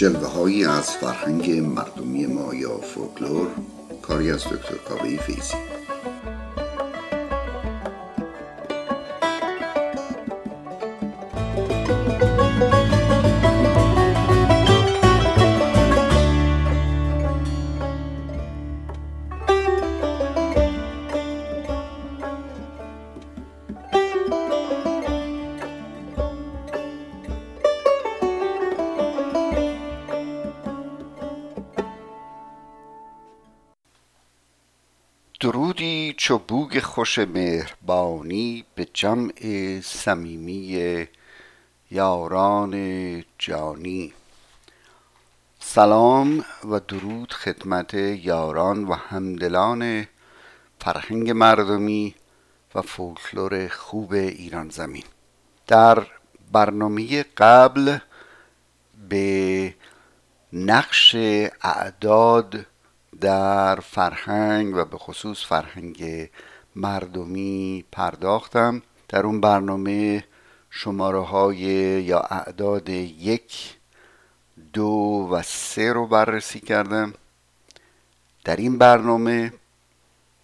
جلوه‌هایی از فرهنگ مردمی ما یا فولکلور، کاری از دکتر کافی فیضی. درودی چو بوگ خوش مهربانی به جمع صمیمی یاران جانی. سلام و درود خدمت یاران و همدلان فرهنگ مردمی و فولکلور خوب ایران زمین. در برنامه قبل به نقش اعداد در فرهنگ و به خصوص فرهنگ مردمی پرداختم. در اون برنامه شماره های یا اعداد 1، 2 و 3 رو بررسی کردم. در این برنامه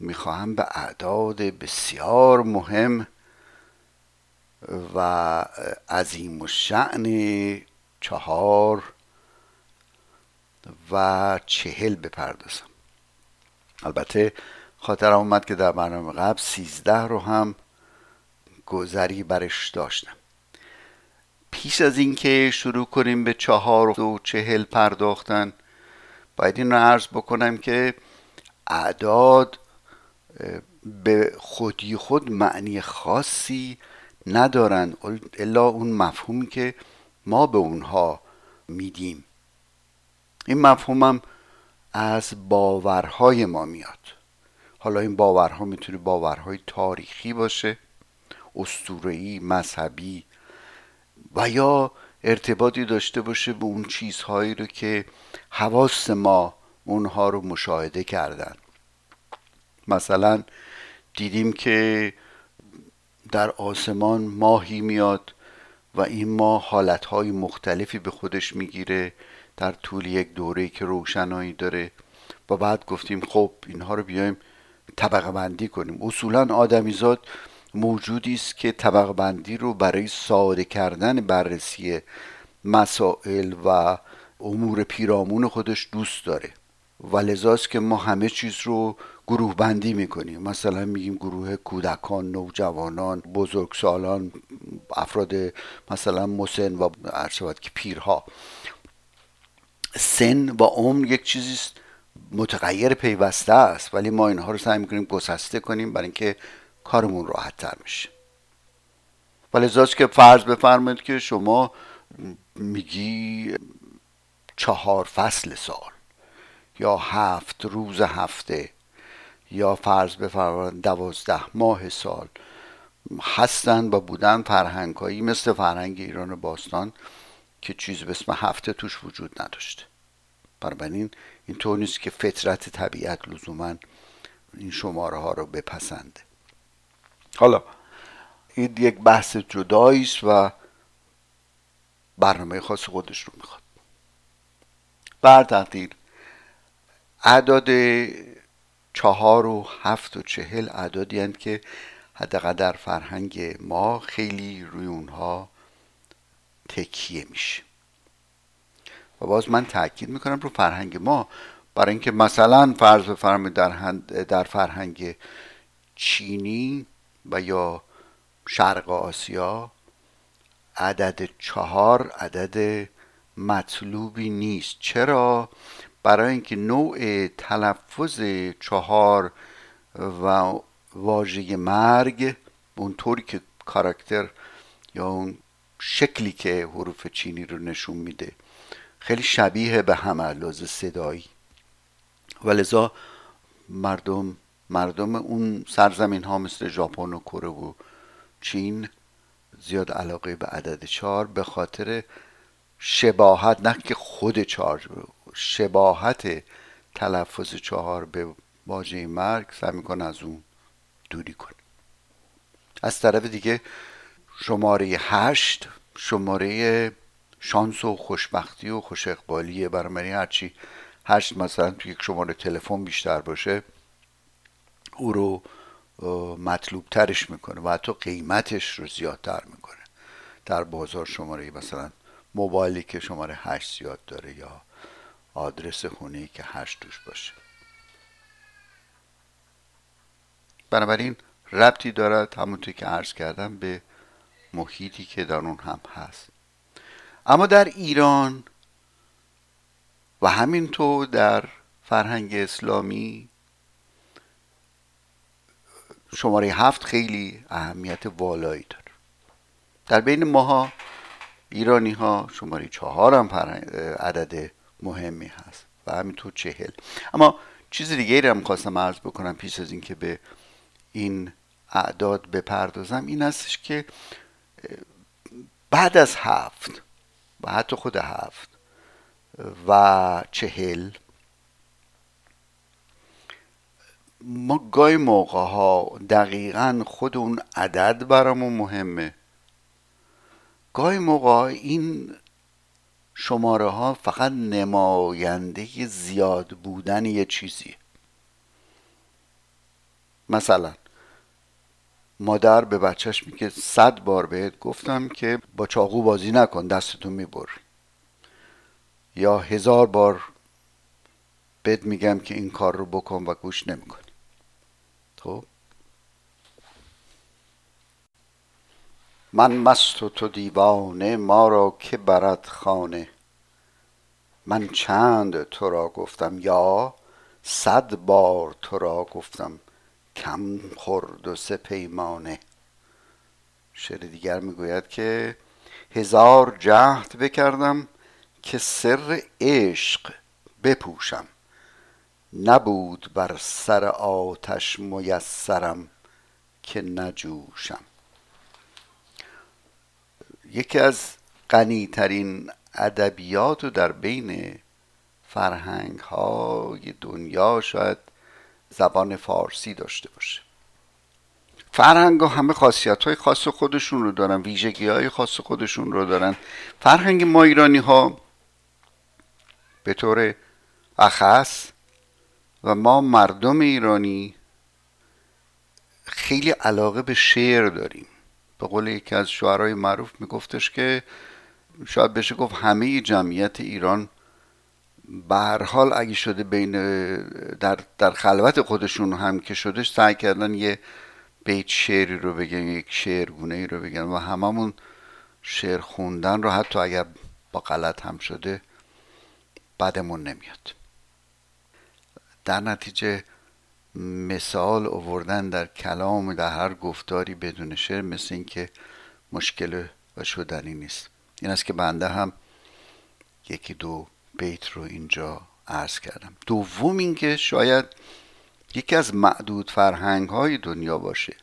میخواهم به اعداد بسیار مهم و عظیم الشأن 4 و 40 بپردازم. البته خاطرم اومد که در برنامه قبل 13 رو هم گذری برش داشتم. پیش از اینکه شروع کنیم به 4 و 40 پرداختن، باید این رو عرض بکنم که اعداد به خودی خود معنی خاصی ندارن الا اون مفهومی که ما به اونها میدیم. این مفهومم از باورهای ما میاد. حالا این باورها میتونه باورهای تاریخی باشه، اسطوره‌ای، مذهبی، و یا ارتباطی داشته باشه به اون چیزهایی رو که حواس ما اونها رو مشاهده کردن. مثلا دیدیم که در آسمان ماهی میاد و این ماه حالتهای مختلفی به خودش میگیره در طول یک دوره که روشنایی داره، و بعد گفتیم خب اینها رو بیایم طبقه بندی کنیم. اصولا آدمیزاد موجودی است که طبقه بندی رو برای ساده کردن بررسی مسائل و امور پیرامون خودش دوست داره و لذاست که ما همه چیز رو گروه بندی میکنیم. مثلا میگیم گروه کودکان، نوجوانان، بزرگسالان، افراد مثلا مسن و ارشد که پیرها. سن و عمر یک چیزیست متغیر پیوسته است، ولی ما اینها رو سعی میکنیم گسسته کنیم برای اینکه کارمون راحت تر میشه. ولی لذاست که فرض بفرمایید که شما میگی 4 فصل سال، یا 7 روز هفته، یا فرض بفرمایید 12 ماه سال هستن و بودن فرهنگایی مثل فرهنگ ایران باستان که چیز به اسم هفته توش وجود نداشته. بنابراین این طور نیست که فطرت طبیعت لزوما این شماره ها رو بپسنده. حالا این یک بحث جدایی است و برنامه خاص خودش رو میخواد. بر تقدیر اعداد 4 و 7 و 40 اعدادی هستند که حداقل در فرهنگ ما خیلی روی اونها تکیه میشه. و باز من تاکید میکنم رو فرهنگ ما، برای اینکه مثلا فرض بفرمایید در فرهنگ چینی و یا شرق آسیا عدد 4 عدد مطلوبی نیست. چرا؟ برای اینکه نوع تلفظ 4 و واژه مرگ اونطوری که کاراکتر یا اون شکلی که حروف چینی رو نشون میده خیلی شبیه به هم لحاظ صدایی، و لذا مردم اون سرزمین ها مثل ژاپن و کره و چین زیاد علاقه به عدد 4 به خاطر شباهت، نه که خود 4، شباهت تلفظ 4 به واژه مرگ سعی میکنه از اون دوری کنه. از طرف دیگه شماره 8 شماره شانس و خوشبختی و خوش اقبالیه. برای من هرچی هشت مثلا توی یک شماره تلفن بیشتر باشه او رو مطلوب ترش میکنه و حتی قیمتش رو زیادتر میکنه در بازار. شماره مثلا موبایلی که شماره 8 زیاد داره یا آدرس خونه‌ای که 8 توش باشه. بنابراین ربطی دارد همونطور که عرض کردم به محیطی که در اون هم هست. اما در ایران و همینطور در فرهنگ اسلامی شماره 7 خیلی اهمیت والایی داره. در بین ماها ایرانی ها شماره 4 هم عدد مهمی هست و همینطور 40. اما چیز دیگه هم خواستم عرض بکنم پیش از این که به این اعداد بپردازم این هستش که بعد از 7 و حتی خود 7 و 40 ما گاهی موقع ها دقیقاً خود اون عدد برامون مهمه، گاهی موقع این شماره ها فقط نماینده زیاد بودن یه چیزی. مثلا مادر به بچهش میگه 100 بار بهت گفتم که با چاقو بازی نکن دستتو میبری، یا 1000 بار بهت میگم که این کار رو بکن و گوش نمیکنی. خب من مست و تو دیوانه، ما را که برد خانه، من چند تو را گفتم یا 100 بار تو را گفتم کم خورد و سه پیمانه. شعر دیگر میگوید که 1000 جهد بکردم که سر عشق بپوشم، نبود بر سر آتش میسرم که نجوشم. یکی از غنی ترین ادبیات و در بین فرهنگ های دنیا شاید زبان فارسی داشته باشه. فرهنگ ها همه خاصیت های خاص خودشون رو دارن، ویژگی های خاص خودشون رو دارن. فرهنگ ما ایرانی ها به طور اخص و ما مردم ایرانی خیلی علاقه به شعر داریم. به قول یکی از شاعرای معروف میگفتش که شاید بشه گفت همه جمعیت ایران به هر حال اگه شده بین در خلوت خودشون هم که شدش سعی کردن یه بیت شعری رو بگن، یک شعر گونه ای رو بگن و هممون شعر خوندن رو حتی اگر با غلط هم شده بعدمون نمیاد. در نتیجه مثال آوردن در کلام در هر گفتاری بدون شعر مثل این که مشکل و شدنی نیست. این است که بنده هم یکی دو بیت رو اینجا عرض کردم. دوم این که شاید یکی از معدود فرهنگ های دنیا باشه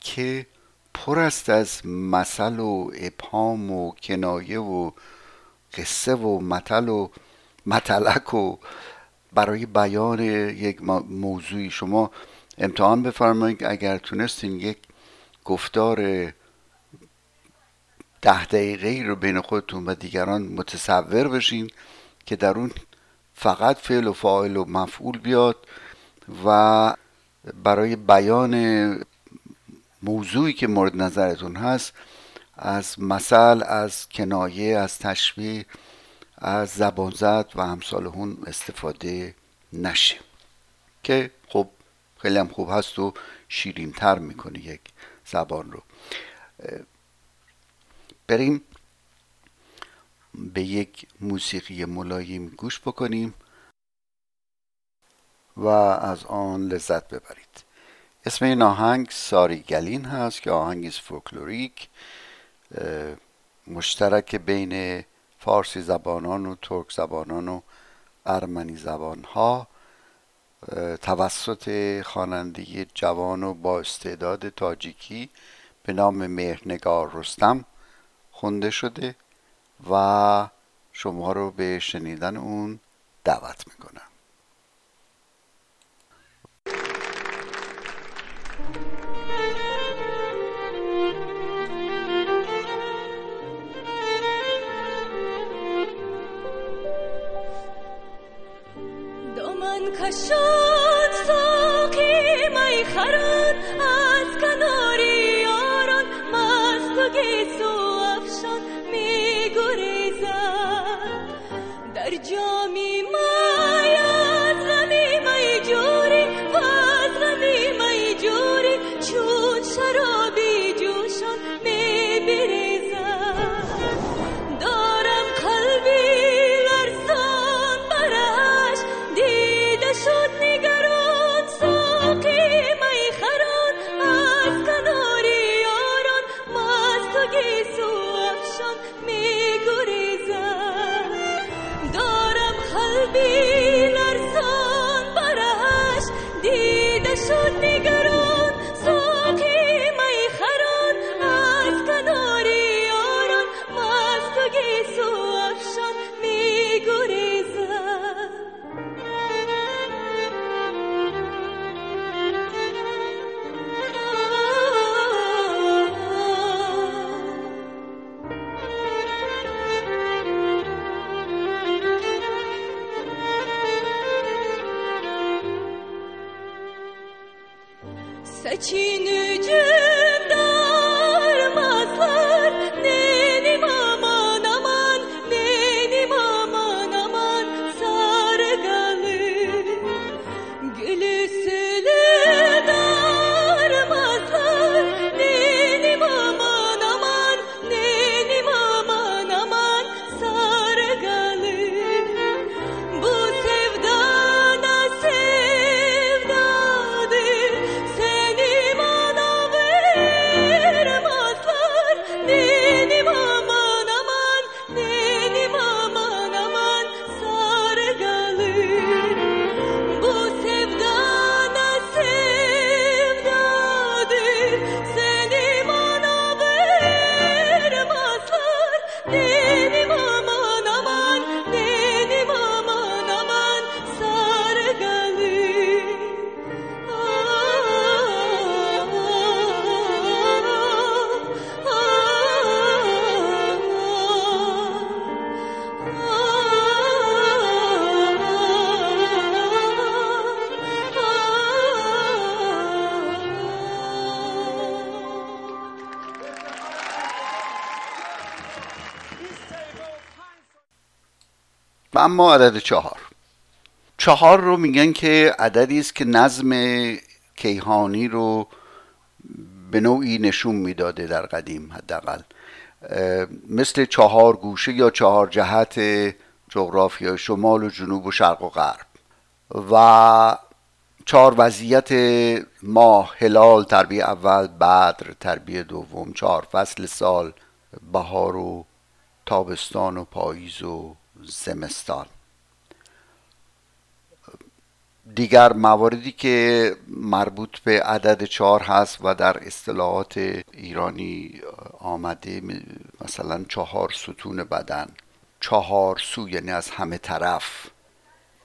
که پر است از مثل و ابهام و کنایه و قصه و متل و متلک و برای بیان یک موضوعی. شما امتحان بفرمایید اگر تونستین یک گفتار 10 دقیقه‌ای رو بین خودتون و دیگران متصور بشین که در اون فقط فعل و فاعل و مفعول بیاد و برای بیان موضوعی که مورد نظرتون هست از مثل، از کنایه، از تشبیه، از زبانزد و همسالهون استفاده نشه که خب خیلی هم خوب هست و شیرین‌تر میکنه یک زبان رو. بریم به یک موسیقی ملایم گوش بکنیم و از آن لذت ببرید. اسم این آهنگ ساری گلین هست که آهنگی فولکلوریک مشترک بین فارسی زبانان و ترک زبانان و ارمنی زبانها توسط خواننده جوان و با استعداد تاجیکی به نام مهنگار رستم خونده شده و شما رو به شنیدن اون دعوت میکنم. من کشاد ساقی می خران از کناری آران مست و گیسو افشان می گریزد در جامی می از غمی می جوری و از غمی می جوری چون شرابی جوشان می بریزد دارم قلبی و اما عدد 4. 4 رو میگن که عددی است که نظم کیهانی رو به نوعی نشون میداده در قدیم، حداقل مثل 4 گوشه یا 4 جهت جغرافیای شمال و جنوب و شرق و غرب و 4 وضعیت ماه، هلال، تربیع اول، بدر، تربیع دوم، 4 فصل سال، بهار و تابستان و پاییز و زمستان. دیگر مواردی که مربوط به عدد 4 هست و در اصطلاحات ایرانی آمده، مثلا 4 ستون بدن، 4 سو یعنی از همه طرف،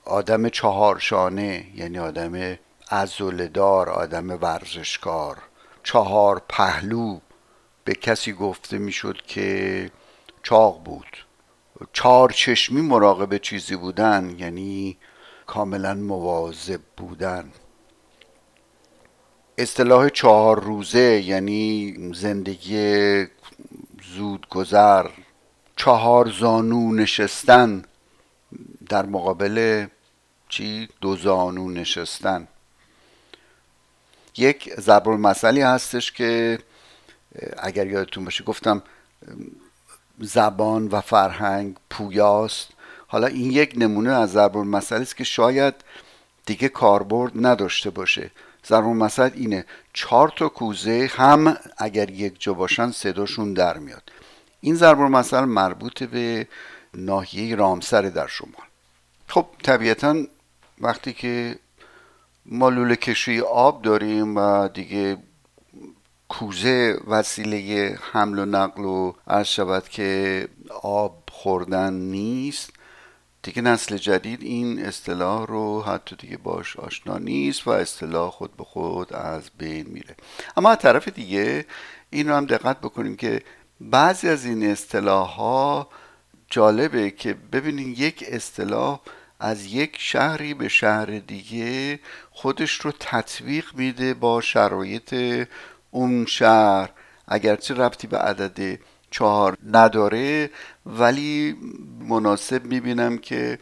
آدم 4 شانه یعنی آدم عضله‌دار، آدم ورزشکار، 4 پهلو به کسی گفته میشد که چاق بود، 4 چشمی مراقب چیزی بودن یعنی کاملا مواظب بودن. اصطلاح 4 روزه یعنی زندگی زود گذر، 4 زانو نشستن در مقابل چی؟ 2 زانو نشستن. یک ضرب المثلی هستش که اگر یادتون باشه گفتم زبان و فرهنگ پویاست. حالا این یک نمونه از ضرب المثل است که شاید دیگه کاربرد نداشته باشه. ضرب المثل اینه: 4 تا کوزه هم اگر یک جا باشن صداشون در میاد. این ضرب المثل مربوط به ناحیه رامسر در شمال. خب طبیعتاً وقتی که ما لوله کشوی آب داریم و دیگه کوزه وسیله حمل و نقل و عرض شود که آب خوردن نیست، دیگه نسل جدید این اصطلاح رو حتی دیگه باش آشنا نیست و اصطلاح خود به خود از بین میره. اما از طرف دیگه این رو هم دقت بکنیم که بعضی از این اصطلاح ها جالبه که ببینید یک اصطلاح از یک شهری به شهر دیگه خودش رو تطبیق میده با شرایط اون شهر، اگرچه ربطی به عدد 4 نداره، ولی مناسب میبینم که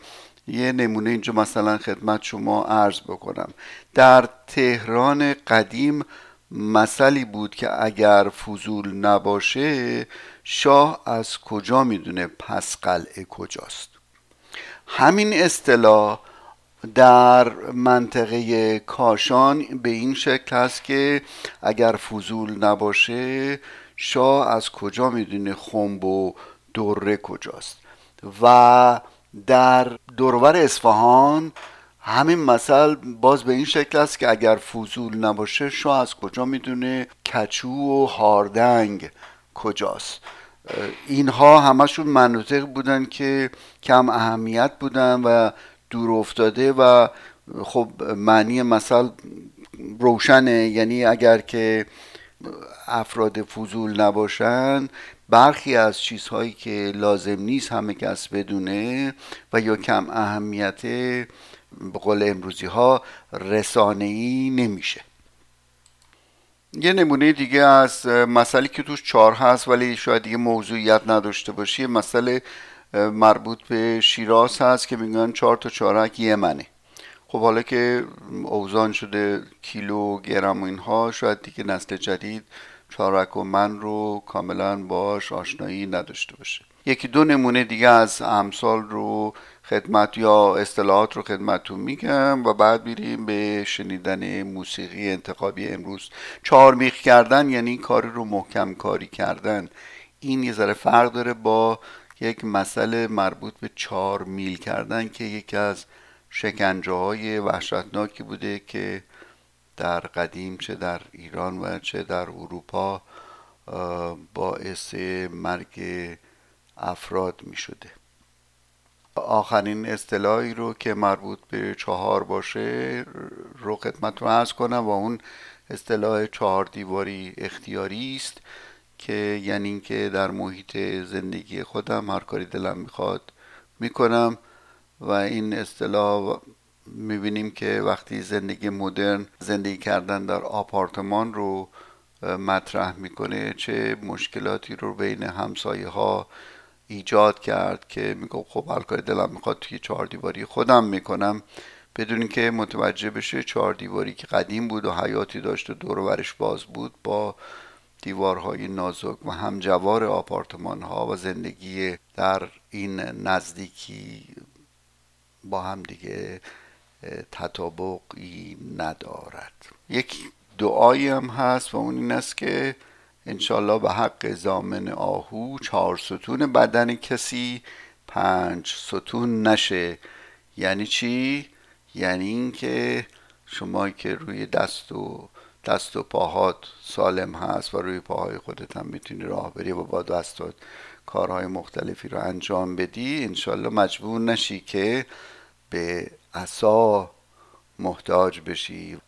یه نمونه اینجا مثلا خدمت شما عرض بکنم. در تهران قدیم مثلی بود که اگر فضول نباشه شاه از کجا میدونه پس قلعه کجاست. همین اصطلاح در منطقه کاشان به این شکل هست که اگر فضول نباشه شاه از کجا میدونه خنب و دره کجاست. و در دورور اصفهان همین مثل باز به این شکل است که اگر فضول نباشه شاه از کجا میدونه کچو و هاردنگ کجاست. اینها همشون مناطق بودن که کم اهمیت بودن و دور افتاده و خب معنی مثل روشنه، یعنی اگر که افراد فضول نباشن برخی از چیزهایی که لازم نیست همه کس بدونه و یا کم اهمیته به قول امروزی ها رسانه‌ای نمیشه. یه نمونه دیگه از مسئله که توش 4 هست ولی شاید دیگه موضوعیت نداشته باشه، مسئله مربوط به شیراز هست که میگن 4 تا 4 یمنه. خب حالا که اوزان شده کیلو گرم و اینها، شاید دیگه نسل جدید 4 و من رو کاملا باش آشنایی نداشته باشه. یکی دو نمونه دیگه از امثال رو خدمت یا اصطلاحات رو خدمتتون میگم و بعد میریم به شنیدن موسیقی انتخابی امروز. چارمیخ کردن یعنی کاری رو محکم کاری کردن، این یه ذره فرق داره با یک مسئله مربوط به 4 میل کردن که یکی از شکنجه های وحشتناکی بوده که در قدیم چه در ایران و چه در اروپا باعث مرگ افراد می شده. آخرین اصطلاحی رو که مربوط به 4 باشه رو خدمتتون عرض کنم و اون اصطلاح 4 دیواری اختیاری است که یعنی اینکه در محیط زندگی خودم هر کاری دلم میخواد میکنم و این اصطلاح میبینیم که وقتی زندگی مدرن زندگی کردن در آپارتمان رو مطرح میکنه چه مشکلاتی رو بین همسایه ها ایجاد کرد که میگم خب هر کاری دلم میخواد توی 4 دیواری خودم میکنم، بدون اینکه متوجه بشه 4 دیواری که قدیم بود و حیاتی داشت و دور و برش باز بود با دیوارهای نازک و همجوار آپارتمان ها و زندگی در این نزدیکی با هم دیگه تطابقی ندارد. یک دعایی هم هست و اون این است که انشالله به حق ضامن آهو 4 ستون بدن کسی 5 ستون نشه. یعنی چی؟ یعنی این که شما که روی دست و پاهات سالم هست و روی پاهای خودت هم میتونی راه بری و با دستات کارهای مختلفی رو انجام بدی، انشالله مجبور نشی که به عصا محتاج بشی.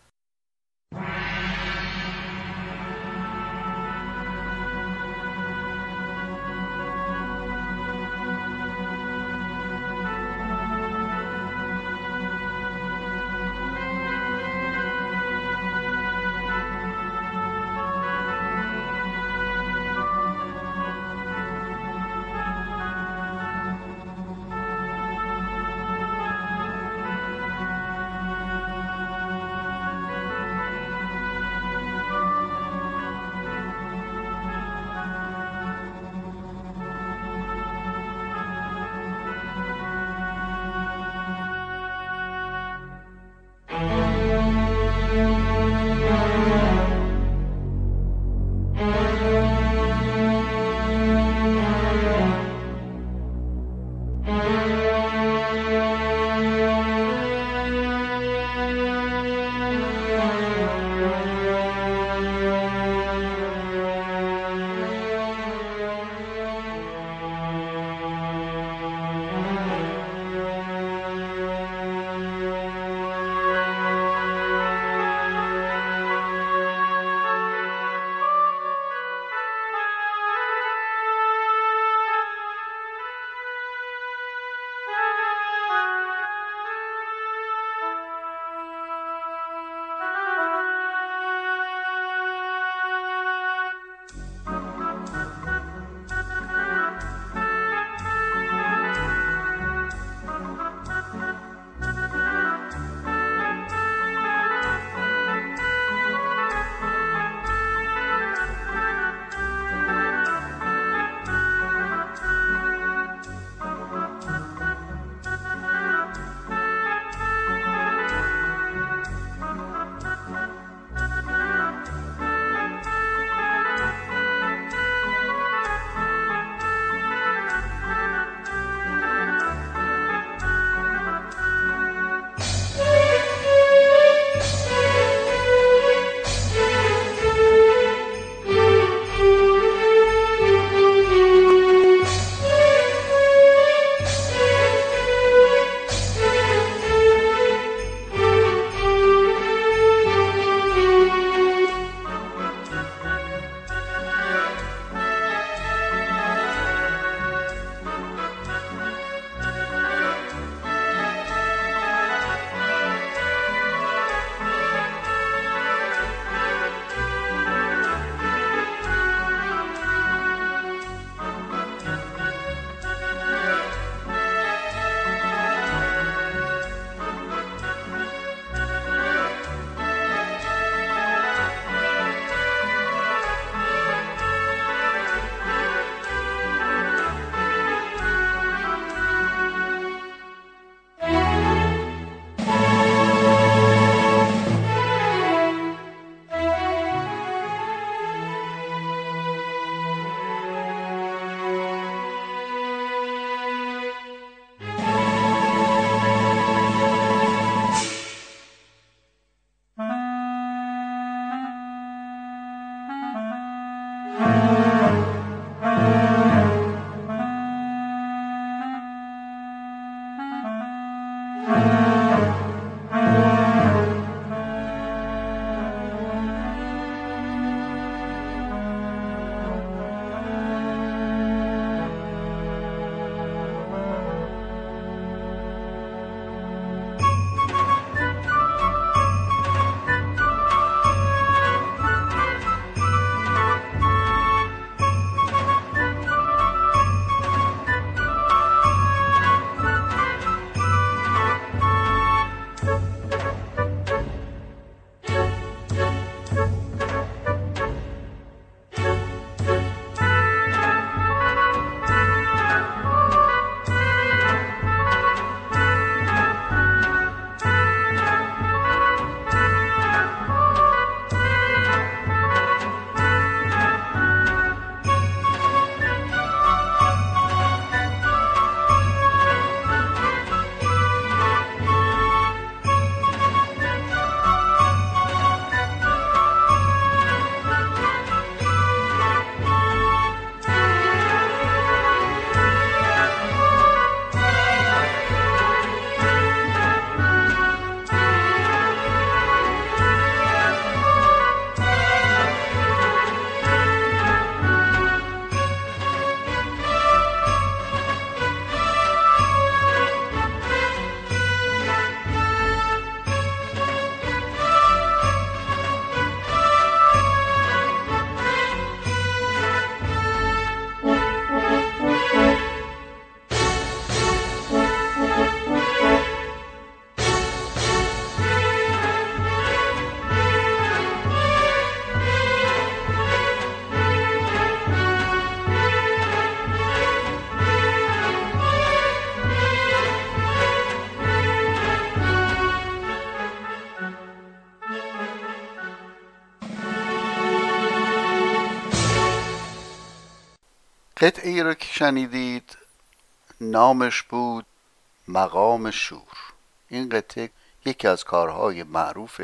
قطعی رو که شنیدید نامش بود مقام شور. این قطعه یکی از کارهای معروف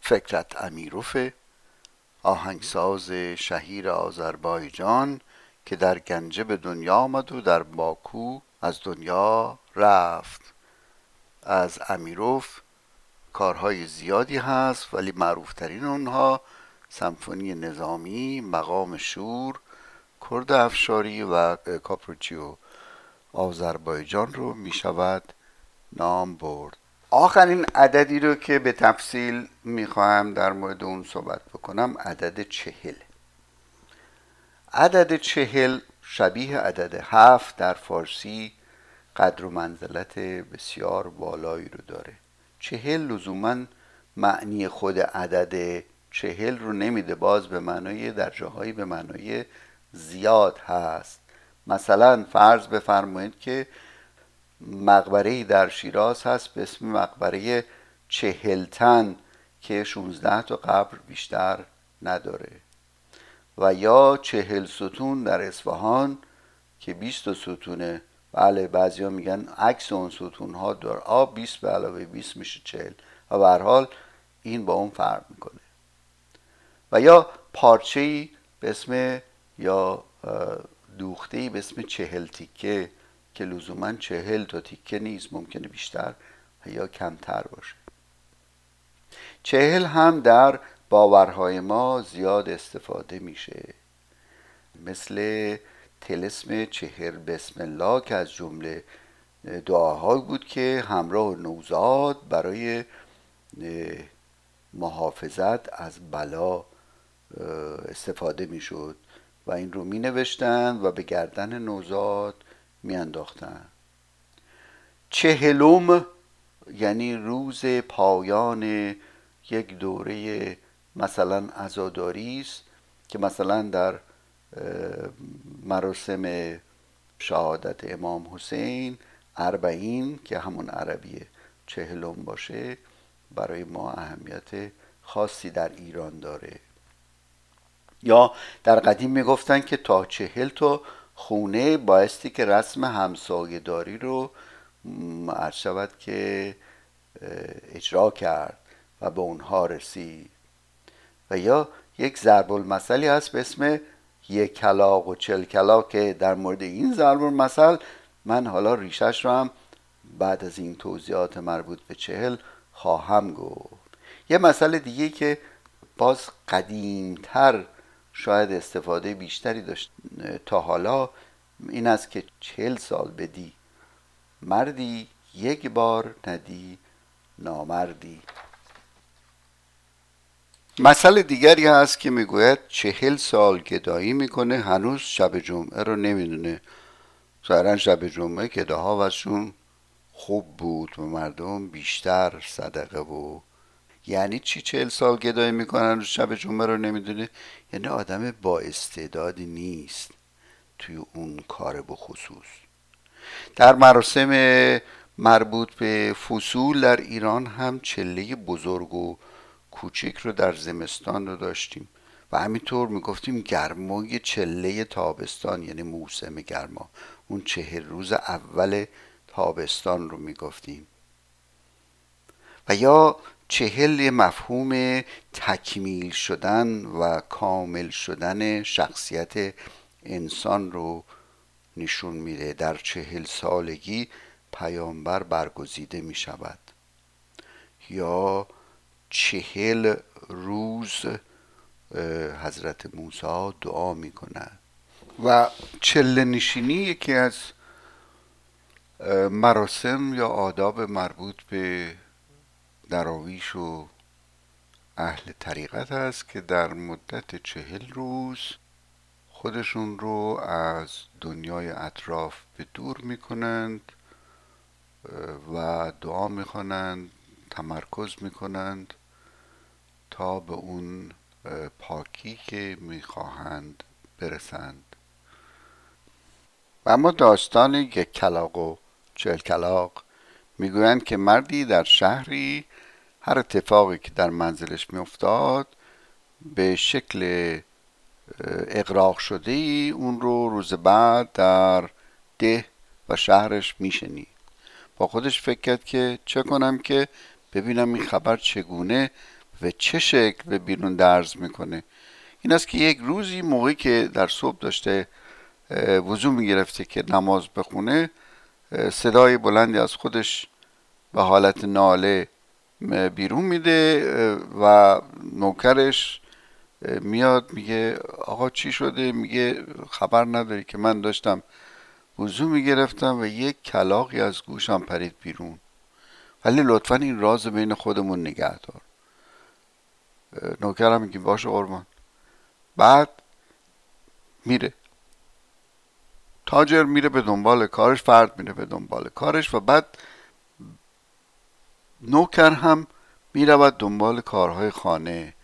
فکرت امیروفه، آهنگساز شهیر آذربایجان که در گنجه به دنیا آمد و در باکو از دنیا رفت. از امیروف کارهای زیادی هست ولی معروفترین اونها سمفونی نظامی، مقام شور، کرد افشاری و کاپروچیو آذربایجان رو می شود نام برد. آخرین عددی رو که به تفصیل می خواهم در مورد اون صحبت بکنم عدد 40. عدد 40 شبیه عدد 7 در فارسی قدر و منزلت بسیار بالایی رو داره. 40 لزوماً معنی خود عدد 40 رو نمیده، باز به معنای در جاهایی به معنای زیاد هست. مثلا فرض بفرمایید که مقبره‌ای در شیراز هست به اسم مقبره 40 تن که 16 تا قبر بیشتر نداره، و یا 40 ستون در اصفهان که 20 ستونه. بله بعضیا میگن عکس اون ستون‌ها در آب 20 به علاوه 20 میشه 40 و به هر حال این با اون فرق میکنه. و یا پارچه‌ای به اسم یا دوخته‌ای به اسم 40 تیکه که لزوماً 40 تا تیکه نیست، ممکنه بیشتر یا کمتر باشه. 40 هم در باورهای ما زیاد استفاده میشه، مثل طلسم 40 بسم الله که از جمله دعاهای بود که همراه نوزاد برای محافظت از بلا استفاده میشد و این رو می نوشتن و به گردن نوزاد می انداختن. 40م یعنی روز پایان یک دوره مثلا عزاداری است که مثلا در مراسم شهادت امام حسین 40 که همون عربی 40 باشه برای ما اهمیت خاصی در ایران داره. یا در قدیم میگفتن که تا 40 تا خونه بایستی که رسم همسایه‌داری رو عرض شود که اجرا کرد و به اونها رسید. و یا یک ضرب المثلی هست به اسم 1 کلاغ و 40 کلاغ که در مورد این ضرب المثل من حالا ریشش رو هم بعد از این توضیحات مربوط به 40 خواهم گفت. یه مسئله دیگه که باز قدیمتر شاید استفاده بیشتری داشت تا حالا این است که 40 سال بدی مردی، 1 بار ندی نامردی. مسئله دیگری هست که میگوید 40 سال گدایی میکنه هنوز شب جمعه رو نمیدونه. ظاهرا شب جمعه گداها واسشون خوب بود و مردم بیشتر صدقه بود. یعنی چی 40 سال گدایی میکنن و شب جمعه رو نمیدونه؟ یعنی آدم با استعدادی نیست توی اون کار. بخصوص در مراسم مربوط به فصول در ایران هم چله بزرگ و کوچک رو در زمستان رو داشتیم و همینطور میگفتیم گرمای چله تابستان، یعنی موسم گرما، اون 40 روز اول تابستان رو میگفتیم. و یا 40 مفهوم تکمیل شدن و کامل شدن شخصیت انسان رو نشون میده. در 40 سالگی پیامبر برگزیده می شود. یا 40 روز حضرت موسی دعا می کند. و چله نشینی یکی از مراسم یا آداب مربوط به دراویش و اهل طریقت هست که در مدت 40 روز خودشون رو از دنیای اطراف به دور می کنند و دعا می خوانند، تمرکز می کنند تا به اون پاکی که می خواهند برسند. و اما داستان 1 کلاغ و 40 کلاغ میگویند که مردی در شهری هر اتفاقی که در منزلش میافتاد به شکل اغراق شده ای اون رو روز بعد در ده و شهرش میشنی. با خودش فکر کرد که چه کنم که ببینم این خبر چگونه و چه شکل به بیرون درز میکنه. این است که یک روزی موقعی که در صبح داشته وضو میگرفته که نماز بخونه، صدای بلندی از خودش به حالت ناله بیرون میده و نوکرش میاد میگه آقا چی شده؟ میگه خبر نداری که من داشتم وضو میگرفتم و یک کلاغی از گوشم پرید بیرون، ولی لطفا این راز بین خودمون نگه دار. نوکرم میگه باشه قربان. بعد میره تاجر، میره به دنبال کارش، فرد میره به دنبال کارش و بعد نوکر هم میرود دنبال کارهای خانه،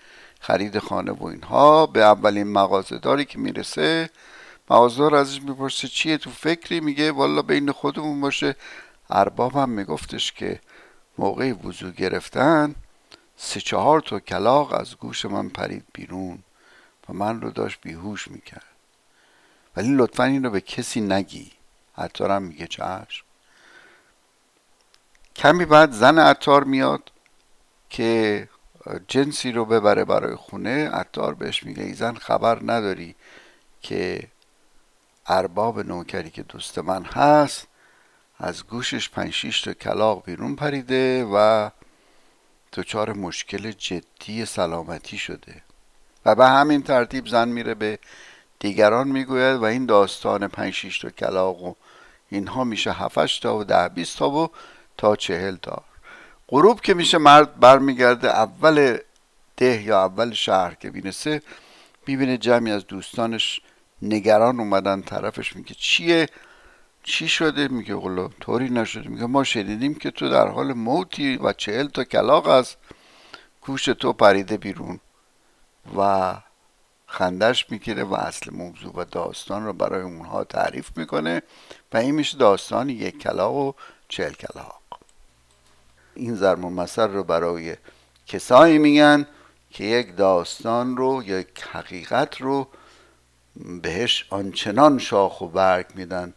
خرید خانه و اینها. به اولین مغازه‌داری که میرسه، مغازه‌دار ازش میپرسه چیه تو فکری؟ میگه والا بین خودمون باشه، اربابم میگفتش که موقع وضو گرفتن 3-4 تا کلاغ از گوش من پرید بیرون و من رو داشت بیهوش میکرد، ولی لطفا این رو به کسی نگی. عطار هم میگه چشم. کمی بعد زن عطار میاد که جنسی رو ببره برای خونه. عطار بهش میگه ای زن خبر نداری که ارباب نوکری که دوست من هست از گوشش 5-6 تا کلاغ بیرون پریده و دچار مشکل جدی سلامتی شده. و به همین ترتیب زن میره به دیگران میگوید و این داستان 5-6 تا کلاغ و اینها میشه 7-8 تا و 10-20 تا و تا 40 تا. غروب که میشه مرد برمیگرده اول ده یا اول شهر که میرسه، میبینه جمعی از دوستانش نگران اومدن طرفش. میگه چیه؟ چی شده؟ میگه والا طوری نشده. میگه ما شنیدیم که تو در حال موتی و 40 تا کلاغ از گوش تو پریده بیرون. و خندش میگیره و اصل موضوع و داستان رو برای اونها تعریف میکنه و این میشه داستان 1 کلاغ و 40 کلاغ. این ضرب المثل رو برای کسایی میگن که یک داستان رو یا یک حقیقت رو بهش آنچنان شاخ و برگ میدن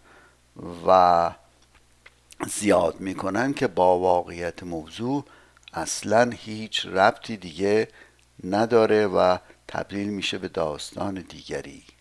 و زیاد میکنن که با واقعیت موضوع اصلا هیچ ربطی دیگه نداره و تبدیل میشه به داستان دیگری.